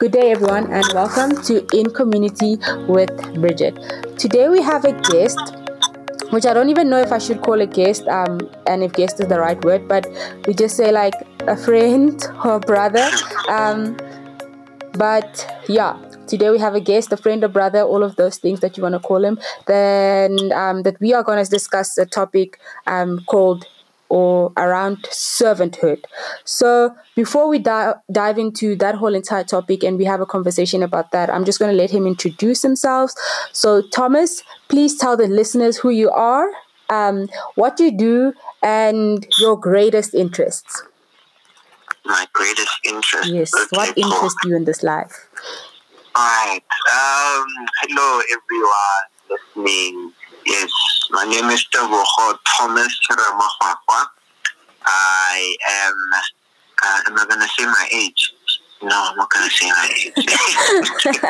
Good day everyone and welcome to In Community with Bridget. Today we have a guest, which I don't even know if I should call a guest and if guest is the right word, but we just say like a friend or brother. But yeah, today we have a guest, a friend or brother, all of those things that you want to call him. Then that we are going to discuss a topic called or around servanthood. So before we dive into that whole entire topic and we have a conversation about that, I'm just going to let him introduce himself. So Thomas, please tell the listeners who you are, what you do, and your greatest interests. My greatest interest? Yes, okay, what interests you in this life? All right. Hello, everyone listening. Yes, my name is Thomas Ramahua. I am, am I going to say my age? No, I'm not going to say my age. Yeah,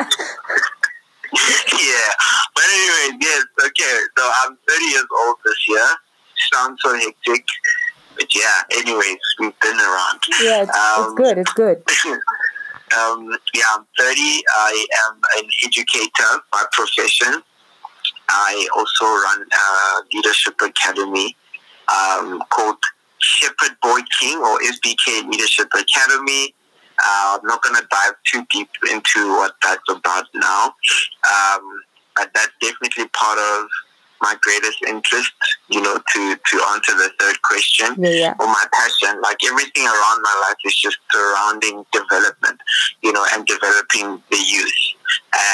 but anyway, yes, okay, so I'm 30 years old this year. Sounds so hectic, but yeah, anyways, we've been around. Yeah, it's good. Yeah, I'm 30. I am an educator by profession. I also run a leadership academy called Shepherd Boy King or SBK Leadership Academy. I'm not going to dive too deep into what that's about now, but that's definitely part of my greatest interest, you know, to answer the third question, or my passion. Like everything around my life is just surrounding development, you know, and developing the youth.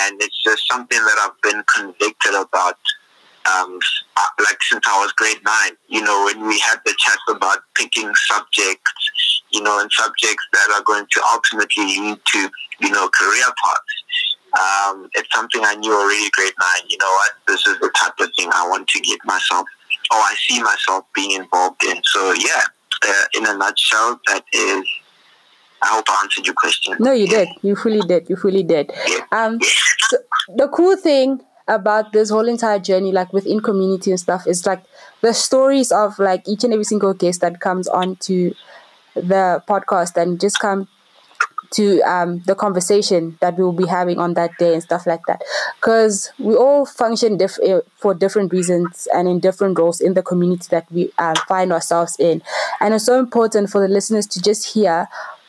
And it's just something that I've been convicted about, like since I was grade 9, you know, when we had the chat about picking subjects, you know, and subjects that are going to ultimately lead to, you know, career paths. It's something I knew already grade 9, you know what, this is the type of thing I want to get myself, or I see myself being involved in. So yeah, in a nutshell, that is, I hope I answered your question. No, you did. You fully did. Yeah. So the cool thing about this whole entire journey, like within community and stuff, is like the stories of like each and every single guest that comes on to the podcast and just come to the conversation that we will be having on that day and stuff like that, because we all function for different reasons and in different roles in the community that we find ourselves in. And it's so important for the listeners to just hear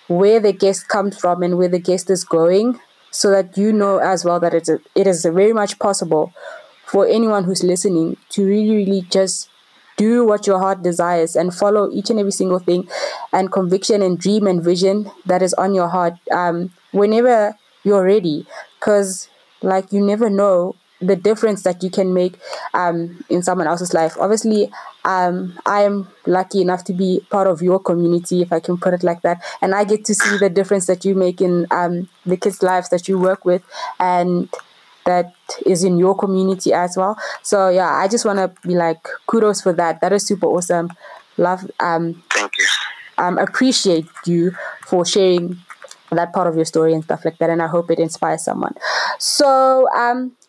where the guest comes from and where the guest is going, so that you know as well that it is very much possible for anyone who's listening to really, really just do what your heart desires and follow each and every single thing and conviction and dream and vision that is on your heart whenever you're ready. Because like you never know the difference that you can make in someone else's life. Obviously, I am lucky enough to be part of your community, if I can put it like that. And I get to see the difference that you make in the kids' lives that you work with and that is in your community as well. So yeah, I just want to be like, kudos for that. That is super awesome. Love. Thank you. Appreciate you for sharing that part of your story and stuff like that. And I hope it inspires someone. So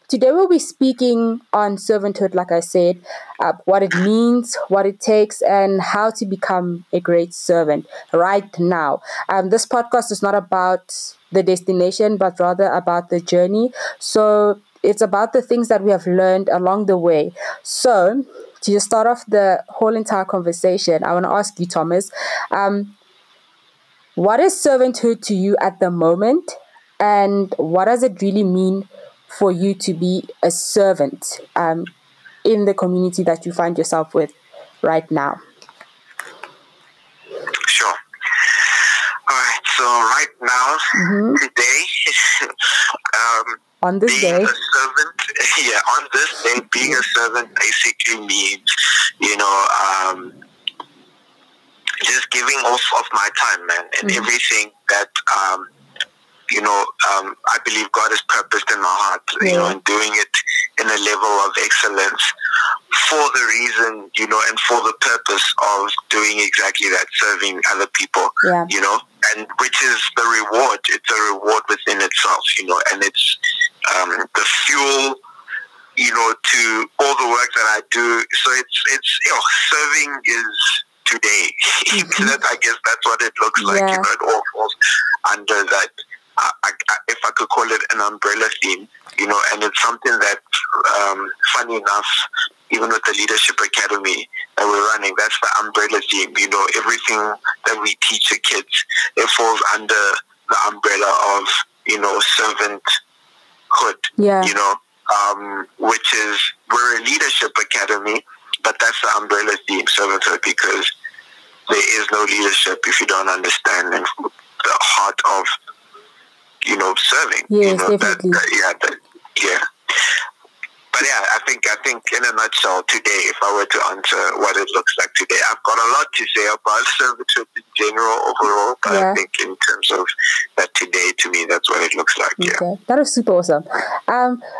today we'll be speaking on servanthood, like I said, what it means, what it takes, and how to become a great servant right now. This podcast is not about the destination, but rather about the journey. So it's about the things that we have learned along the way. So to just start off the whole entire conversation, I want to ask you, Thomas, what is servanthood to you at the moment? And what does it really mean for you to be a servant in the community that you find yourself with right now? Sure. All right. So right now, today, on this day, being a servant basically means, you know, just giving off of my time, man, and everything that, you know, I believe God has purposed in my heart, you know, and doing it in a level of excellence for the reason, you know, and for the purpose of doing exactly that, serving other people, you know, and which is the reward. It's a reward within itself, you know, and it's the fuel, you know, to all the work that I do. So it's you know, serving is today. I guess that's what it looks like, you know, it all falls under that. I, if an umbrella theme, you know, and it's something that, funny enough, even with the Leadership Academy that we're running, that's the umbrella theme. You know, everything that we teach the kids, it falls under the umbrella of, you know, servanthood, yeah. You know, which is, we're a leadership academy, but that's the umbrella theme, servanthood, because there is no leadership if you don't understand the heart of, you know, serving. Yes, you know, definitely. That. But yeah, I think in a nutshell today, if I were to answer what it looks like today, I've got a lot to say about servitude in general, overall, but yeah. I think in terms of that today, to me, that's what it looks like. Okay. Yeah, that is super awesome.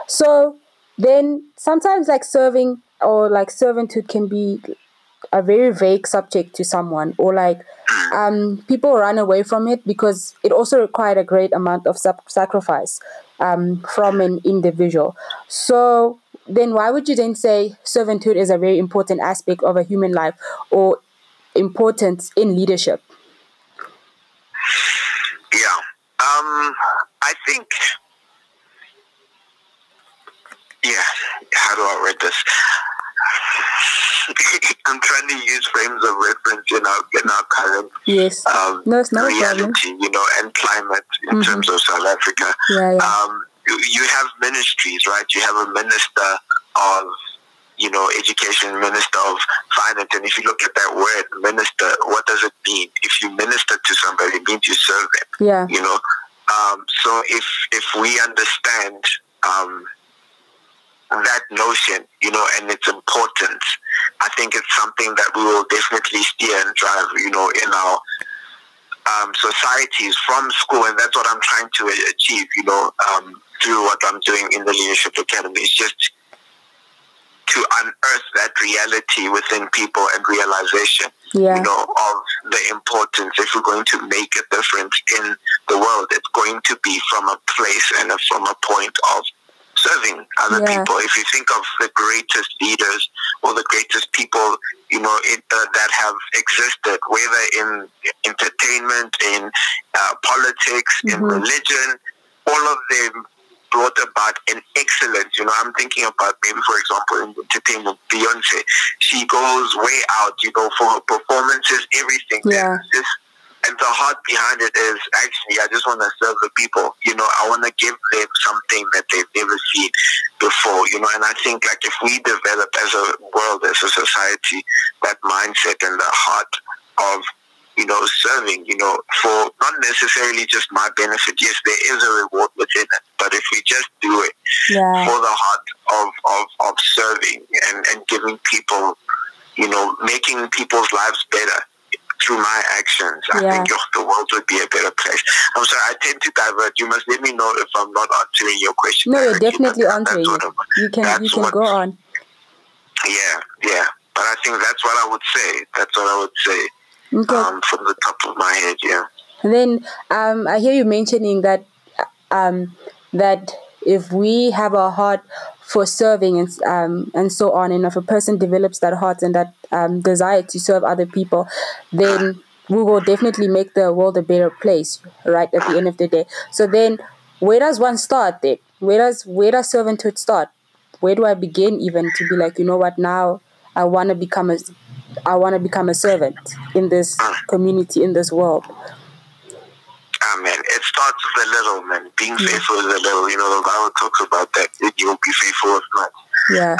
So then sometimes like serving or like servanthood can be a very vague subject to someone, or like people run away from it because it also required a great amount of sacrifice from an individual. So then why would you then say servanthood is a very important aspect of a human life or importance in leadership? Yeah. I think, yeah, how do I word this? I'm trying to use frames of reference in our current reality, you know, and climate in mm-hmm. terms of South Africa. Yeah, yeah. You have ministries, right? You have a minister of, you know, education, minister of finance. And if you look at that word, minister, what does it mean? If you minister to somebody, it means you serve them, yeah. You know. So if we understand that notion, you know, and its importance, I think it's something that we will definitely steer and drive, you know, in our societies from school. And that's what I'm trying to achieve, you know, through what I'm doing in the Leadership Academy. It's just to unearth that reality within people and realization, yeah. you know, of the importance. If we're going to make a difference in the world, it's going to be from a place and from a point of serving other yeah. people. If you think of the greatest leaders or the greatest people, you know, that have existed, whether in entertainment, in politics, mm-hmm. in religion, all of them brought about an excellence. You know, I'm thinking about maybe, for example, in entertainment, Beyoncé. She goes way out, you know, for her performances, everything. Yeah. And the heart behind it is, actually, I just want to serve the people. You know, I want to give them something that they've never seen before, you know. And I think, like, if we develop as a world, as a society, that mindset and the heart of, you know, serving, you know, for not necessarily just my benefit. Yes, there is a reward within it. But if we just do it yeah. for the heart of serving and giving people, you know, making people's lives better, through my actions, I yeah. think the world would be a better place. I'm sorry, I tend to divert. You must let me know if I'm not answering your question. No, you're definitely answering. You can go on. Yeah, yeah. But I think that's what I would say. Okay. From the top of my head, yeah. And then I hear you mentioning that that if we have a heart for serving and so on, and if a person develops that heart and that desire to serve other people, then we will definitely make the world a better place, right, at the end of the day. So then where does one start then? Where does servanthood start? Where do I begin even to be like, you know what, now I wanna become a servant in this community, in this world? Amen. It starts with the little, man. Being faithful with the little. You know, the Bible talks about that. You'll be faithful with much. Yeah.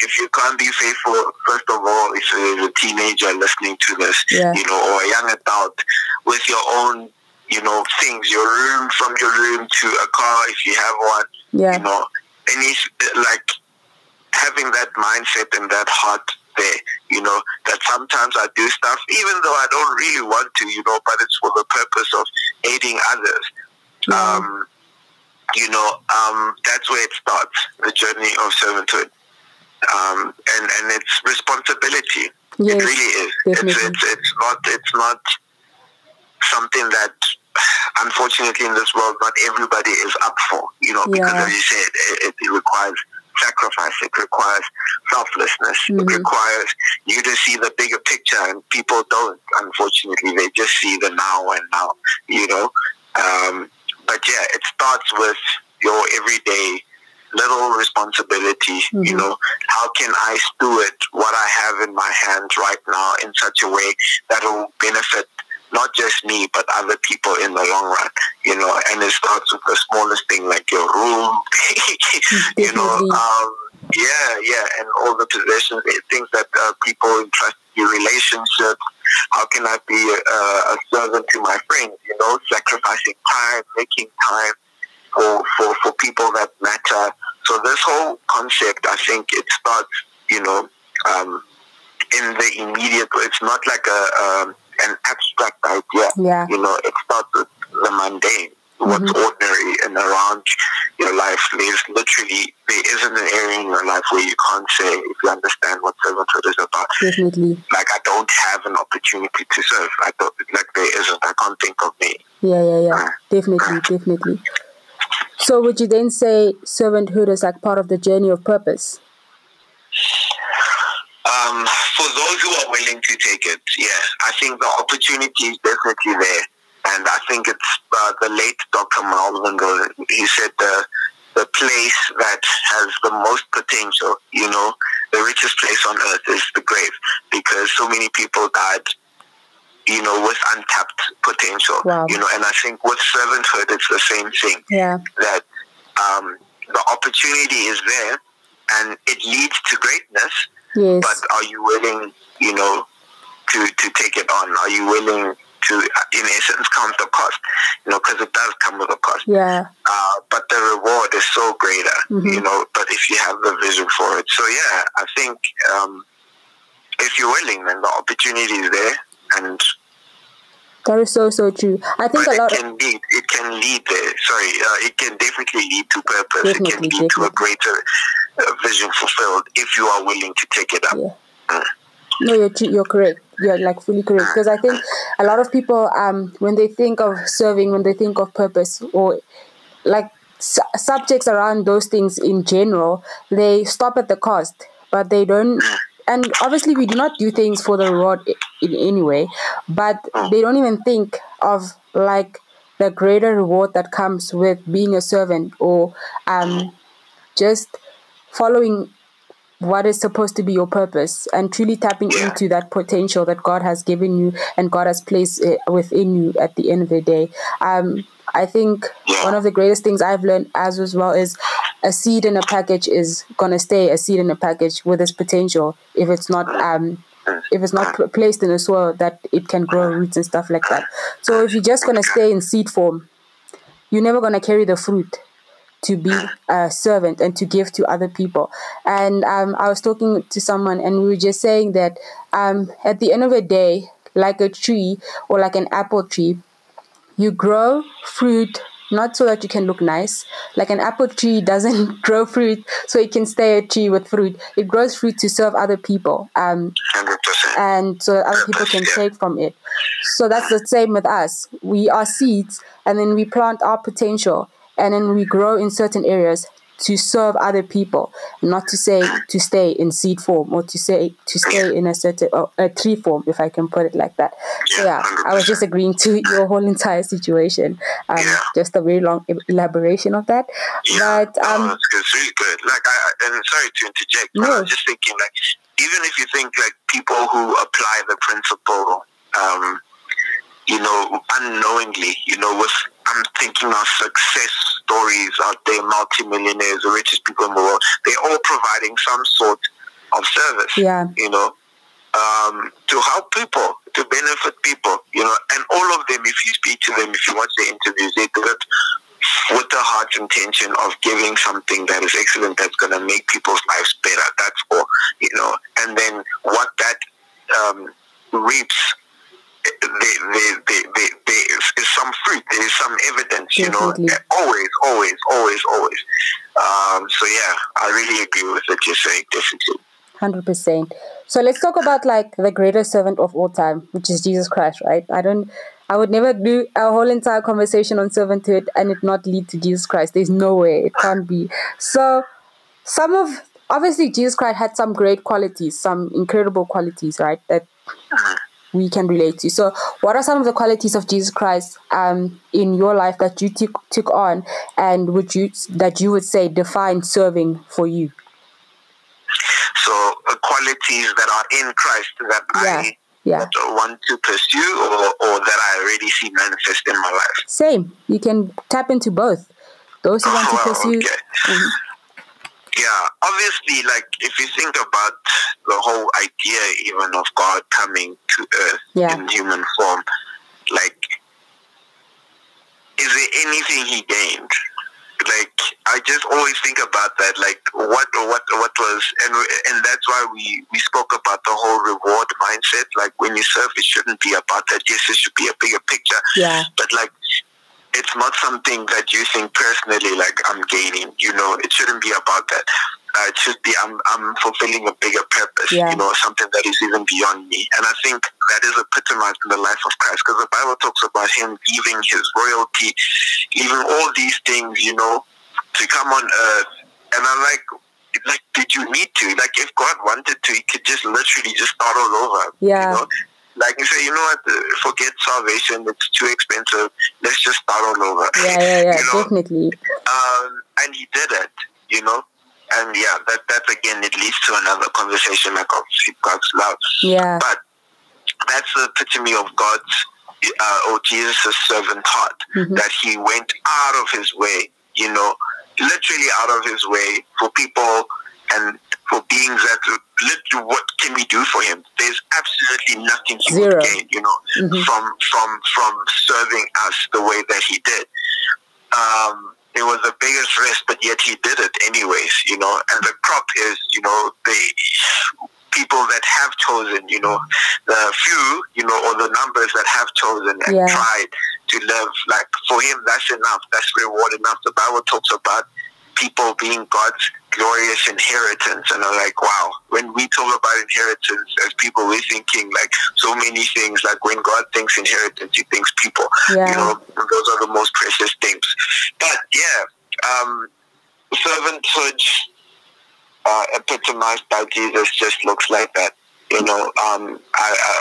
If you can't be faithful, first of all, if there's a teenager listening to this, yeah. you know, or a young adult, with your own, you know, things, your room, from your room to a car, if you have one, yeah. you know, any, like, having that mindset and that heart there, you know, that sometimes I do stuff, even though I don't really want to, you know, but it's for the purpose of aiding others. Yeah. You know, that's where it starts, the journey of servanthood. And it's responsibility. Yes, it really is. It's not something that, unfortunately, in this world, not everybody is up for, you know, because yeah. as you said, it requires sacrifice, it requires selflessness, mm-hmm. it requires you to see the bigger picture, and people don't, unfortunately. They just see the now, you know. But yeah, it starts with your everyday little responsibility, mm-hmm. you know, how can I steward what I have in my hands right now in such a way that will benefit not just me, but other people in the long run, you know, and it starts with the smallest thing like your room, you know, and all the possessions, things that people entrust you, relationships. How can I be a servant to my friends, you know, sacrificing time, making time for people that matter. So this whole concept, I think it starts, you know, in the immediate, it's not like an abstract idea, you know, it starts with the mundane, what's mm-hmm. ordinary and around your life. There isn't an area in your life where you can't say, if you understand what servanthood is about, definitely, like, I don't have an opportunity to serve. I don't, like, there isn't, I can't think of me. Definitely. So would you then say servanthood is like part of the journey of purpose? For those who are willing to take it, yes. I think the opportunity is definitely there. And I think it's the late Dr. Malvango, he said the place that has the most potential, you know, the richest place on earth is the grave, because so many people died, you know, with untapped potential, you know, and I think with servanthood, it's the same thing, that the opportunity is there and it leads to greatness. Yes. But are you willing, you know, to take it on? Are you willing to, in essence, count the cost? You know, because it does come with a cost. Yeah. But the reward is so greater, mm-hmm. you know, but if you have the vision for it. So, yeah, I think if you're willing, then the opportunity is there. And that is so, so true. I think a lot it can lead there. Sorry, it can definitely lead to purpose. Definitely, it can lead to a greater vision fulfilled if you are willing to take it up. No, you're correct. You're like fully correct, because I think a lot of people when they think of serving, when they think of purpose, or like subjects around those things in general, they stop at the cost, but they don't. And obviously we do not do things for the reward in any way, but they don't even think of like the greater reward that comes with being a servant, or just following what is supposed to be your purpose and truly tapping into that potential that God has given you and God has placed within you at the end of the day. I think one of the greatest things I've learned as well is a seed in a package is going to stay a seed in a package with its potential if it's not placed in a soil that it can grow roots and stuff like that. So if you're just going to stay in seed form, you're never going to carry the fruit to be a servant and to give to other people. And I was talking to someone and we were just saying that at the end of the day, like a tree or like an apple tree, you grow fruit not so that you can look nice. Like an apple tree doesn't grow fruit so it can stay a tree with fruit. It grows fruit to serve other people, and so that other people can take from it. So that's the same with us. We are seeds, and then we plant our potential, and then we grow in certain areas to serve other people, not to say to stay in seed form, or to say to stay in a certain a tree form, if I can put it like that. So yeah, I was just agreeing to your whole entire situation. Just a very long elaboration of that. But it's really good. Like, and sorry to interject, but I was just thinking, like, even if you think like people who apply the principle, you know, unknowingly, you know, with, I'm thinking of success stories out there, multimillionaires, the richest people in the world, they're all providing some sort of service, you know, to help people, to benefit people, you know, and all of them, if you speak to them, if you watch their interviews, they do it with the heart's intention of giving something that is excellent, that's going to make people's lives better, that's all, you know, and then what that reaps, there is some fruit, there is some evidence, you know, always. So yeah, I really agree with what you're saying, definitely. 100%. So let's talk about like the greatest servant of all time, which is Jesus Christ, right? I would never do a whole entire conversation on servanthood and it not lead to Jesus Christ. There's no way, it can't be. So obviously Jesus Christ had some great qualities, some incredible qualities, right? That we can relate to. So what are some of the qualities of Jesus Christ in your life that you took on, and that you would say define serving for you? So qualities that are in Christ that I want to pursue, or that I already see manifest in my life. Same. You can tap into both. Those who want to pursue. Okay. Yeah, obviously, like, if you think about the whole idea even of God coming to earth in human form, like, is there anything he gained? Like, I just always think about that, like, what was, and that's why we spoke about the whole reward mindset. Like, when you serve, it shouldn't be about that. Yes, it should be a bigger picture. Yeah. But, like, it's not something that you think personally, like, I'm gaining, you know. It shouldn't be about that. It should be, I'm fulfilling a bigger purpose, you know, something that is even beyond me. And I think that is epitomized in the life of Christ, because the Bible talks about him leaving his royalty, leaving all these things, you know, to come on earth. And I'm like, did you need to? Like, if God wanted to, he could just literally just start all over, you know. Like, you say, you know what, forget salvation, it's too expensive, let's just start all over. Yeah, you know? Definitely. And he did it, you know. And yeah, that again, it leads to another conversation, like, obviously, God's love. Yeah. But that's the epitome of God's, or Jesus' servant heart, that he went out of his way, you know, literally out of his way for people and for beings that, what can we do for him? There's absolutely nothing he would gain, you know, from serving us the way that he did. It was the biggest risk, but yet he did it anyways, you know. And the crop is, you know, the people that have chosen, you know, the few, you know, or the numbers that have chosen and tried to live. Like, for him, that's enough. That's reward enough. The Bible talks about people being God's glorious inheritance, and I'm like, wow, when we talk about inheritance as people, we're thinking like so many things. Like, when God thinks inheritance, he thinks people, you know, those are the most precious things. But servanthood epitomized by Jesus just looks like that, you know.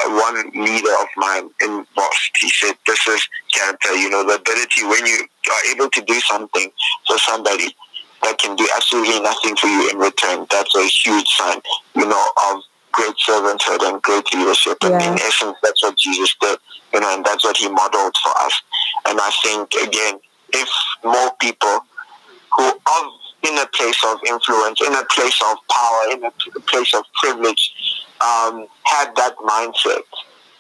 One leader of mine in Boston, he said, this is character, you know, the ability when you are able to do something for somebody that can do absolutely nothing for you in return. That's a huge sign, you know, of great servanthood and great leadership. And in essence, that's what Jesus did, you know, and that's what he modeled for us. And I think, again, if more people who are in a place of influence, in a place of power, in a place of privilege, had that mindset,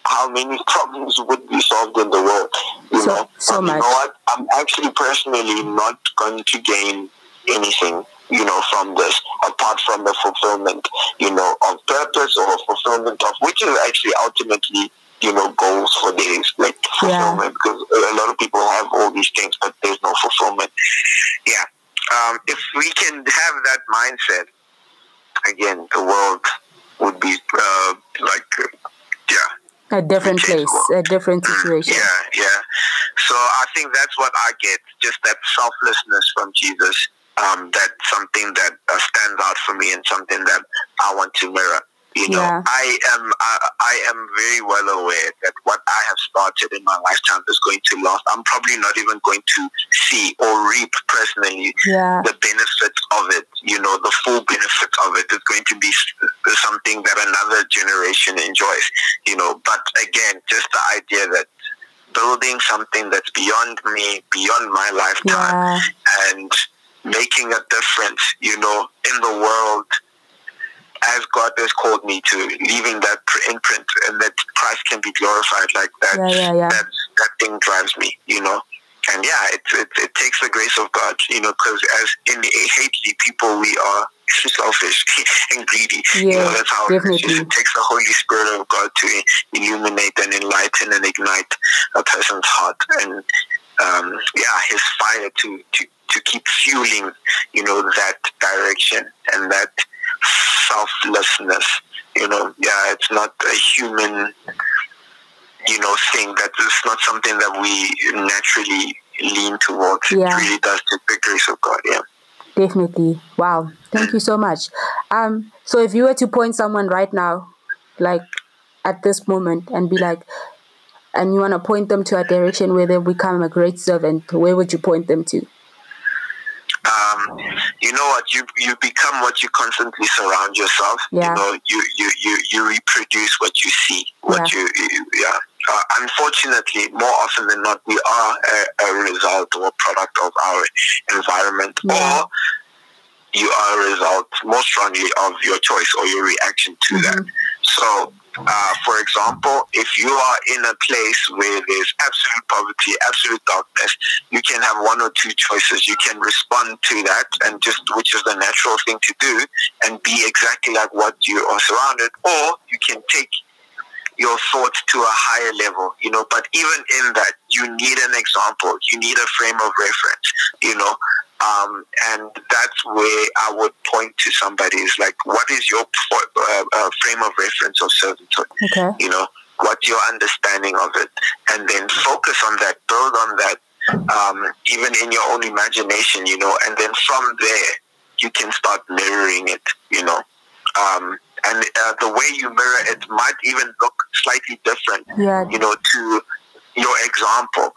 how many problems would be solved in the world, you know? So much. You know what? I'm actually personally not going to gain anything, you know, from this, apart from the fulfillment, you know, of purpose, or fulfillment of, which is actually ultimately, you know, goals for days, like fulfillment, because a lot of people have all these things, but there's no fulfillment. Yeah. If we can have that mindset, again, the world would be a different place, a different situation. Yeah. So I think that's what I get, just that selflessness from Jesus. That's something that stands out for me, and something that I want to mirror. You know, I am very well aware that what I have started in my lifetime is going to last. I'm probably not even going to see or reap personally the benefits of it. You know, the full benefits of it is going to be something that another generation enjoys. You know, but again, just the idea that building something that's beyond me, beyond my lifetime, and making a difference, you know, in the world, as God has called me to, leaving that imprint, and that Christ can be glorified like that. That thing drives me, you know. And yeah, it takes the grace of God, you know, because as in Haiti, people, we are selfish and greedy. Yeah, you know, that's how it takes the Holy Spirit of God to illuminate and enlighten and ignite a person's heart, and his fire to keep fueling, you know, that direction and that selflessness, you know. Yeah, it's not a human, you know, thing. That is not something that we naturally lean towards. It really does take the grace of God. Yeah, definitely. Wow, thank you so much. So if you were to point someone right now, like at this moment and be like, and you want to point them to a direction where they become a great servant, where would you point them to? You know what, you become what you constantly surround yourself. Yeah. You know, you reproduce what you see, what you. Unfortunately, more often than not, we are a result or a product of our environment, or you are a result more strongly of your choice or your reaction to that. So, for example, if you are in a place where there's absolute poverty, absolute darkness, you can have one or two choices. You can respond to that, and just which is the natural thing to do, and be exactly like what you are surrounded, or you can take your thoughts to a higher level, you know. But even in that, you need an example, you need a frame of reference, you know. And that's where I would point to somebody is like, what is your frame of reference of servanthood? Okay. You know, what's your understanding of it? And then focus on that, build on that, even in your own imagination, you know. And then from there, you can start mirroring it, you know. And the way you mirror it might even look slightly different, you know, to your example.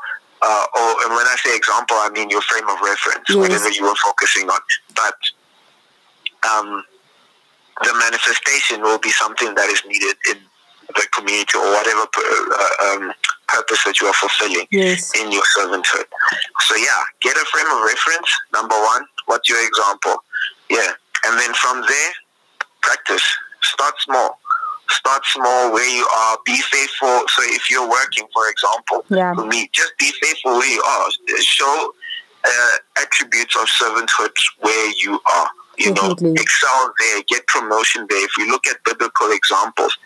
And when I say example, I mean your frame of reference, whatever you were focusing on. But the manifestation will be something that is needed in the community or whatever purpose that you are fulfilling in your servanthood. So, get a frame of reference, number one. What's your example? Yeah. And then from there, practice. Start small where you are. Be faithful. So if you're working, for example, for me, just be faithful where you are. Show attributes of servanthood where you are. You know, excel there, get promotion there. If you look at biblical examples,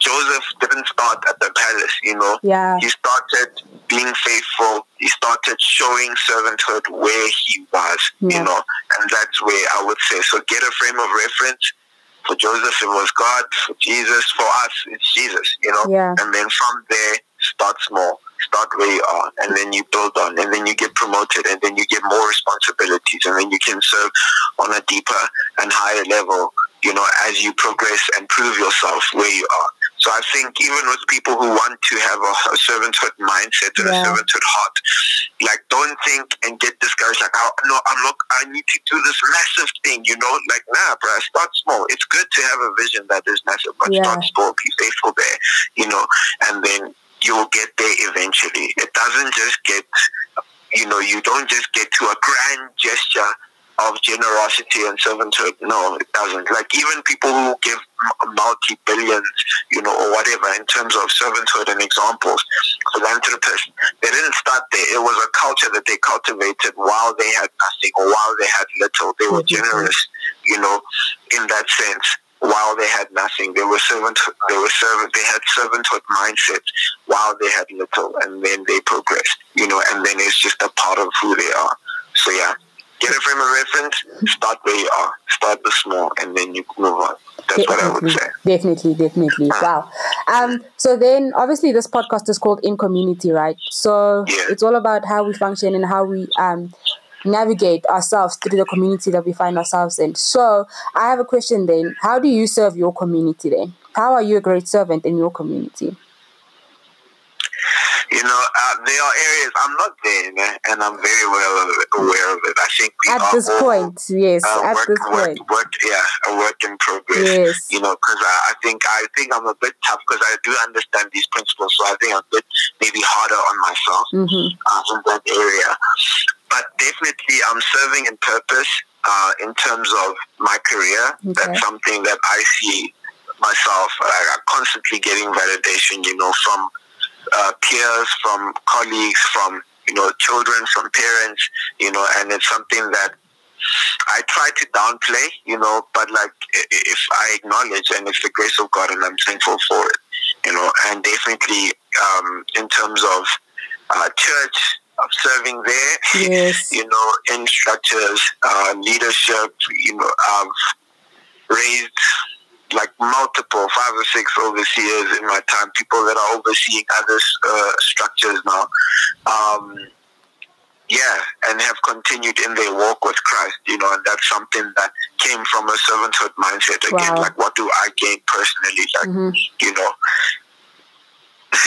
Joseph didn't start at the palace, you know. Yeah. He started being faithful. He started showing servanthood where he was, you know. And that's where I would say, so get a frame of reference. For Joseph, it was God. For Jesus, for us, it's Jesus, you know? Yeah. And then from there, start small. Start where you are. And then you build on. And then you get promoted. And then you get more responsibilities. And then you can serve on a deeper and higher level, you know, as you progress and prove yourself where you are. So I think even with people who want to have a servanthood mindset and a servanthood heart, like, don't think and get discouraged. Like, oh, no, I need to do this massive thing, you know? Like, nah, bro, start small. It's good to have a vision that is massive, but start small, be faithful there, you know? And then you'll get there eventually. It doesn't just get, you know, you don't just get to a grand gesture of generosity and servanthood. No, it doesn't. Like, even people who give multi-billions, you know, or whatever, in terms of servanthood and examples, philanthropists, they didn't start there. It was a culture that they cultivated while they had nothing or while they had little. They were generous, you know, in that sense. While they had nothing, they had servanthood mindset while they had little, and then they progressed, you know. And then it's just a part of who they are. So get a frame of reference, start where you are, start the small, and then you move on. That's definitely what I would say. Definitely. Wow. So then, obviously, this podcast is called In Community, right? So it's all about how we function and how we navigate ourselves through the community that we find ourselves in. So I have a question then. How do you serve your community then? How are you a great servant in your community? You know, there are areas I'm not there, and I'm very well aware of it. I think we at this point, a work in progress. Yes. You know, because I think I'm a bit tough because I do understand these principles, so I think I'm a bit maybe harder on myself in that area. But definitely, I'm serving in purpose in terms of my career. Okay. That's something that I see myself constantly getting validation, you know, from peers, from colleagues, from, you know, children, from parents, you know. And it's something that I try to downplay, you know, but like, if I acknowledge, and it's the grace of God, and I'm thankful for it, you know. And definitely in terms of church, of serving there, you know, instructors, leadership, you know, I've raised like multiple 5 or 6 overseers in my time, people that are overseeing other structures now. Yeah, and have continued in their walk with Christ, you know, and that's something that came from a servanthood mindset. Again, wow. Like, what do I gain personally? Like, you know,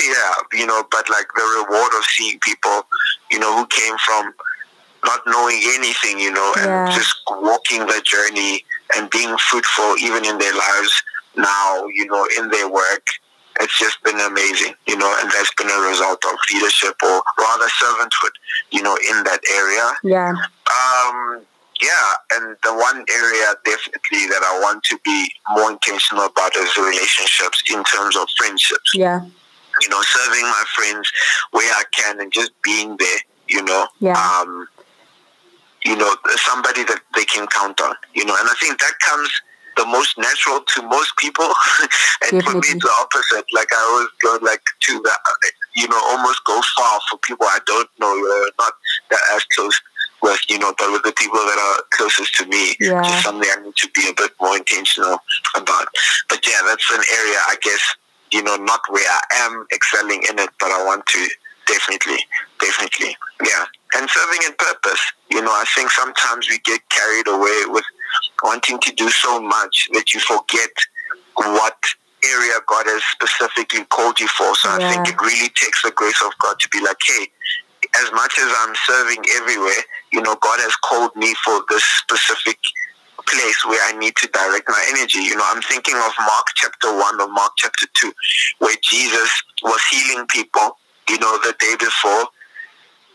yeah, you know, but like the reward of seeing people, you know, who came from not knowing anything, you know, and just walking the journey and being fruitful even in their lives now, you know, in their work. It's just been amazing, you know, and that's been a result of leadership, or rather servanthood, you know, in that area. Yeah. Yeah, and the one area definitely that I want to be more intentional about is relationships, in terms of friendships. Yeah. You know, serving my friends where I can and just being there, you know. Yeah. You know, somebody that they can count on, you know, and I think that comes the most natural to most people, and for me it's the opposite. Like, I always go like to the, you know, almost go far for people I don't know, not that as close with, you know, but with the people that are closest to me, just something I need to be a bit more intentional about. But yeah, that's an area, I guess, you know, not where I am excelling in it, but I want to definitely, yeah. And serving in purpose, you know, I think sometimes we get carried away with wanting to do so much that you forget what area God has specifically called you for. So I think it really takes the grace of God to be like, hey, as much as I'm serving everywhere, you know, God has called me for this specific place where I need to direct my energy. You know, I'm thinking of Mark chapter 1 or Mark chapter 2, where Jesus was healing people, you know, the day before,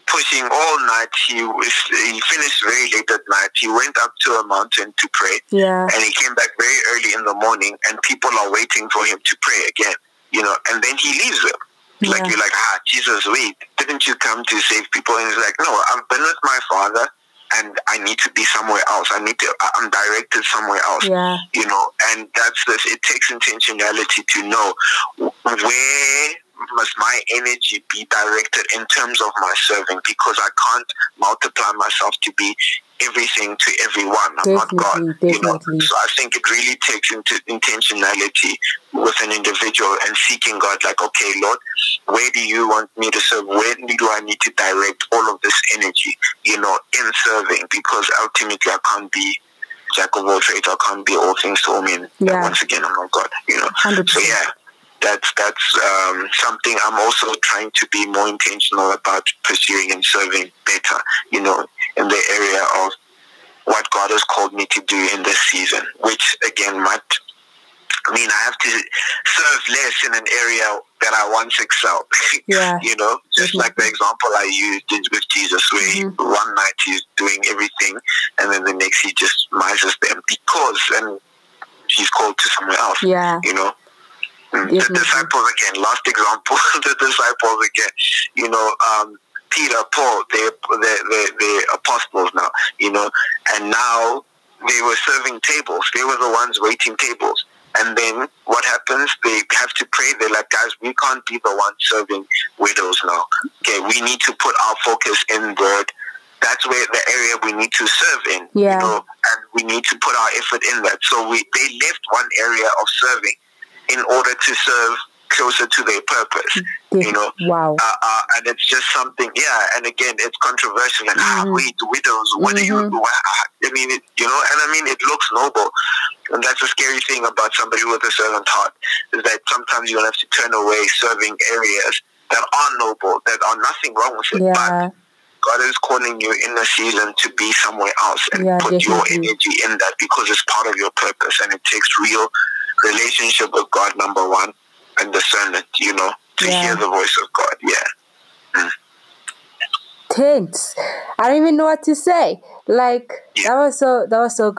pushing all night. He finished very late at night. He went up to a mountain to pray, and he came back very early in the morning, and people are waiting for him to pray again, you know, and then he leaves them. Like, you're like, Jesus, wait, didn't you come to save people? And he's like, no, I've been with my Father, and I need to be somewhere else. I'm directed somewhere else, you know, and that's this. It takes intentionality to know where must my energy be directed in terms of my serving, because I can't multiply myself to be everything to everyone. I'm not God, you know. So I think it really takes into intentionality with an individual and seeking God, like, okay, Lord, where do you want me to serve? Where do I need to direct all of this energy, you know, in serving? Because ultimately I can't be jack of all trades. I can't be all things to all men. Yeah. Once again, I'm not God, you know. 100%. So yeah. That's something I'm also trying to be more intentional about pursuing and serving better, you know, in the area of what God has called me to do in this season, which again might mean I have to serve less in an area that I once excelled. You know, just like the example I used with Jesus, where he, one night he's doing everything, and then the next he just mises them because he's called to somewhere else, you know. The disciples again, last example, the disciples again, you know, Peter, Paul, they're apostles now, you know, and now they were serving tables. They were the ones waiting tables. And then what happens? They have to pray. They're like, guys, we can't be the ones serving widows now. Okay, we need to put our focus inward. That's where the area we need to serve in, you know, and we need to put our effort in that. So they left one area of serving in order to serve closer to their purpose, you know. Wow. And it's just something, and again, it's controversial. Like, wait, widows, what do you do? I mean, it, you know, and I mean, it looks noble. And that's a scary thing about somebody with a servant heart, is that sometimes you're going to have to turn away serving areas that are noble, that are nothing wrong with it, but God is calling you in the season to be somewhere else and put your energy in that, because it's part of your purpose, and it takes real relationship with God, number one, and discernment, you know, to hear the voice of God. Tense. I don't even know what to say. Like, that was so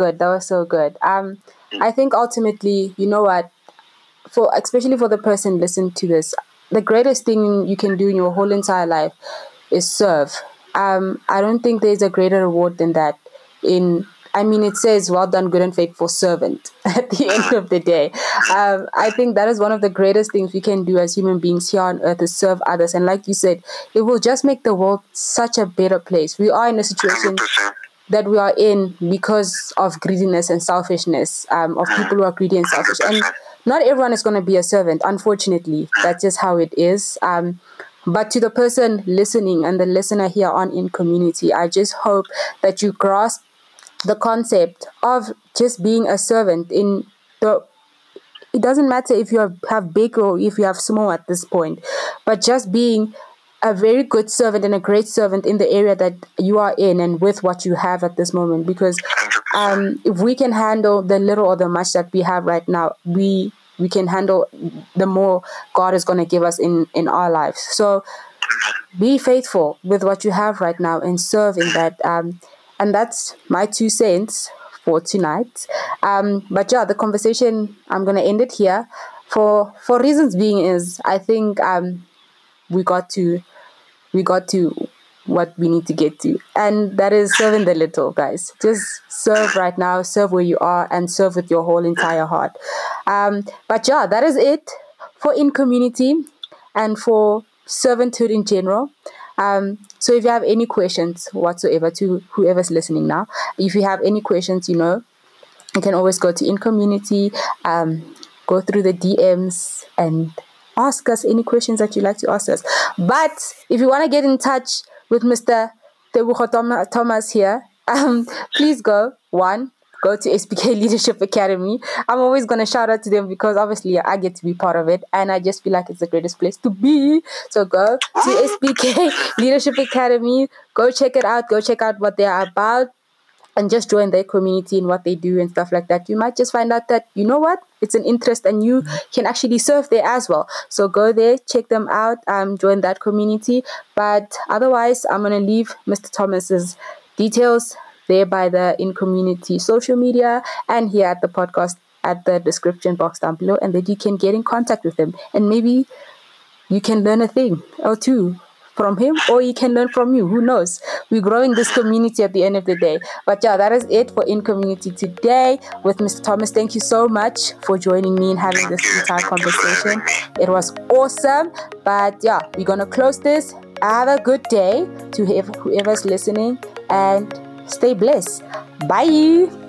good. I think ultimately, you know what, especially for the person listening to this, the greatest thing you can do in your whole entire life is serve. I don't think there's a greater reward than that. It says, well done, good and faithful servant at the end of the day. I think that is one of the greatest things we can do as human beings here on earth, is serve others. And like you said, it will just make the world such a better place. We are in a situation that we are in because of greediness and selfishness, of people who are greedy and selfish. And not everyone is going to be a servant, unfortunately. That's just how it is. But to the person listening and the listener here on In Community, I just hope that you grasp the concept of just being a servant in the... It doesn't matter if you have big or if you have small at this point, but just being a very good servant and a great servant in the area that you are in and with what you have at this moment. Because if we can handle the little or the much that we have right now, we can handle the more God is going to give us in our lives. So be faithful with what you have right now and serve in that. And that's my 2 cents for tonight. But yeah, the conversation, I'm going to end it here. For reasons being is, I think we got to what we need to get to. And that is serving the little, guys. Just serve right now, serve where you are, and serve with your whole entire heart. But yeah, that is it for In Community and for servanthood in general. So if you have any questions whatsoever to whoever's listening now, if you have any questions, you can always go to In Community, go through the DMs and ask us any questions that you'd like to ask us. But if you want to get in touch with Mr. Tebogo Thomas here, please go to SBK Leadership Academy. I'm always going to shout out to them because obviously I get to be part of it and I just feel like it's the greatest place to be. So go to SBK Leadership Academy. Go check it out. Go check out what they are about and just join their community and what they do and stuff like that. You might just find out that, you know what, it's an interest and you can actually serve there as well. So go there, check them out, join that community. But otherwise, I'm going to leave Mr. Thomas's details there by the In Community social media and here at the podcast at the description box down below, and that you can get in contact with him and maybe you can learn a thing or two from him, or he can learn from you. Who knows? We're growing this community at the end of the day. But yeah, that is it for In Community today with Mr. Thomas. Thank you so much for joining me and having this entire conversation. It was awesome. But yeah, we're going to close this. Have a good day to whoever's listening and stay blessed. Bye.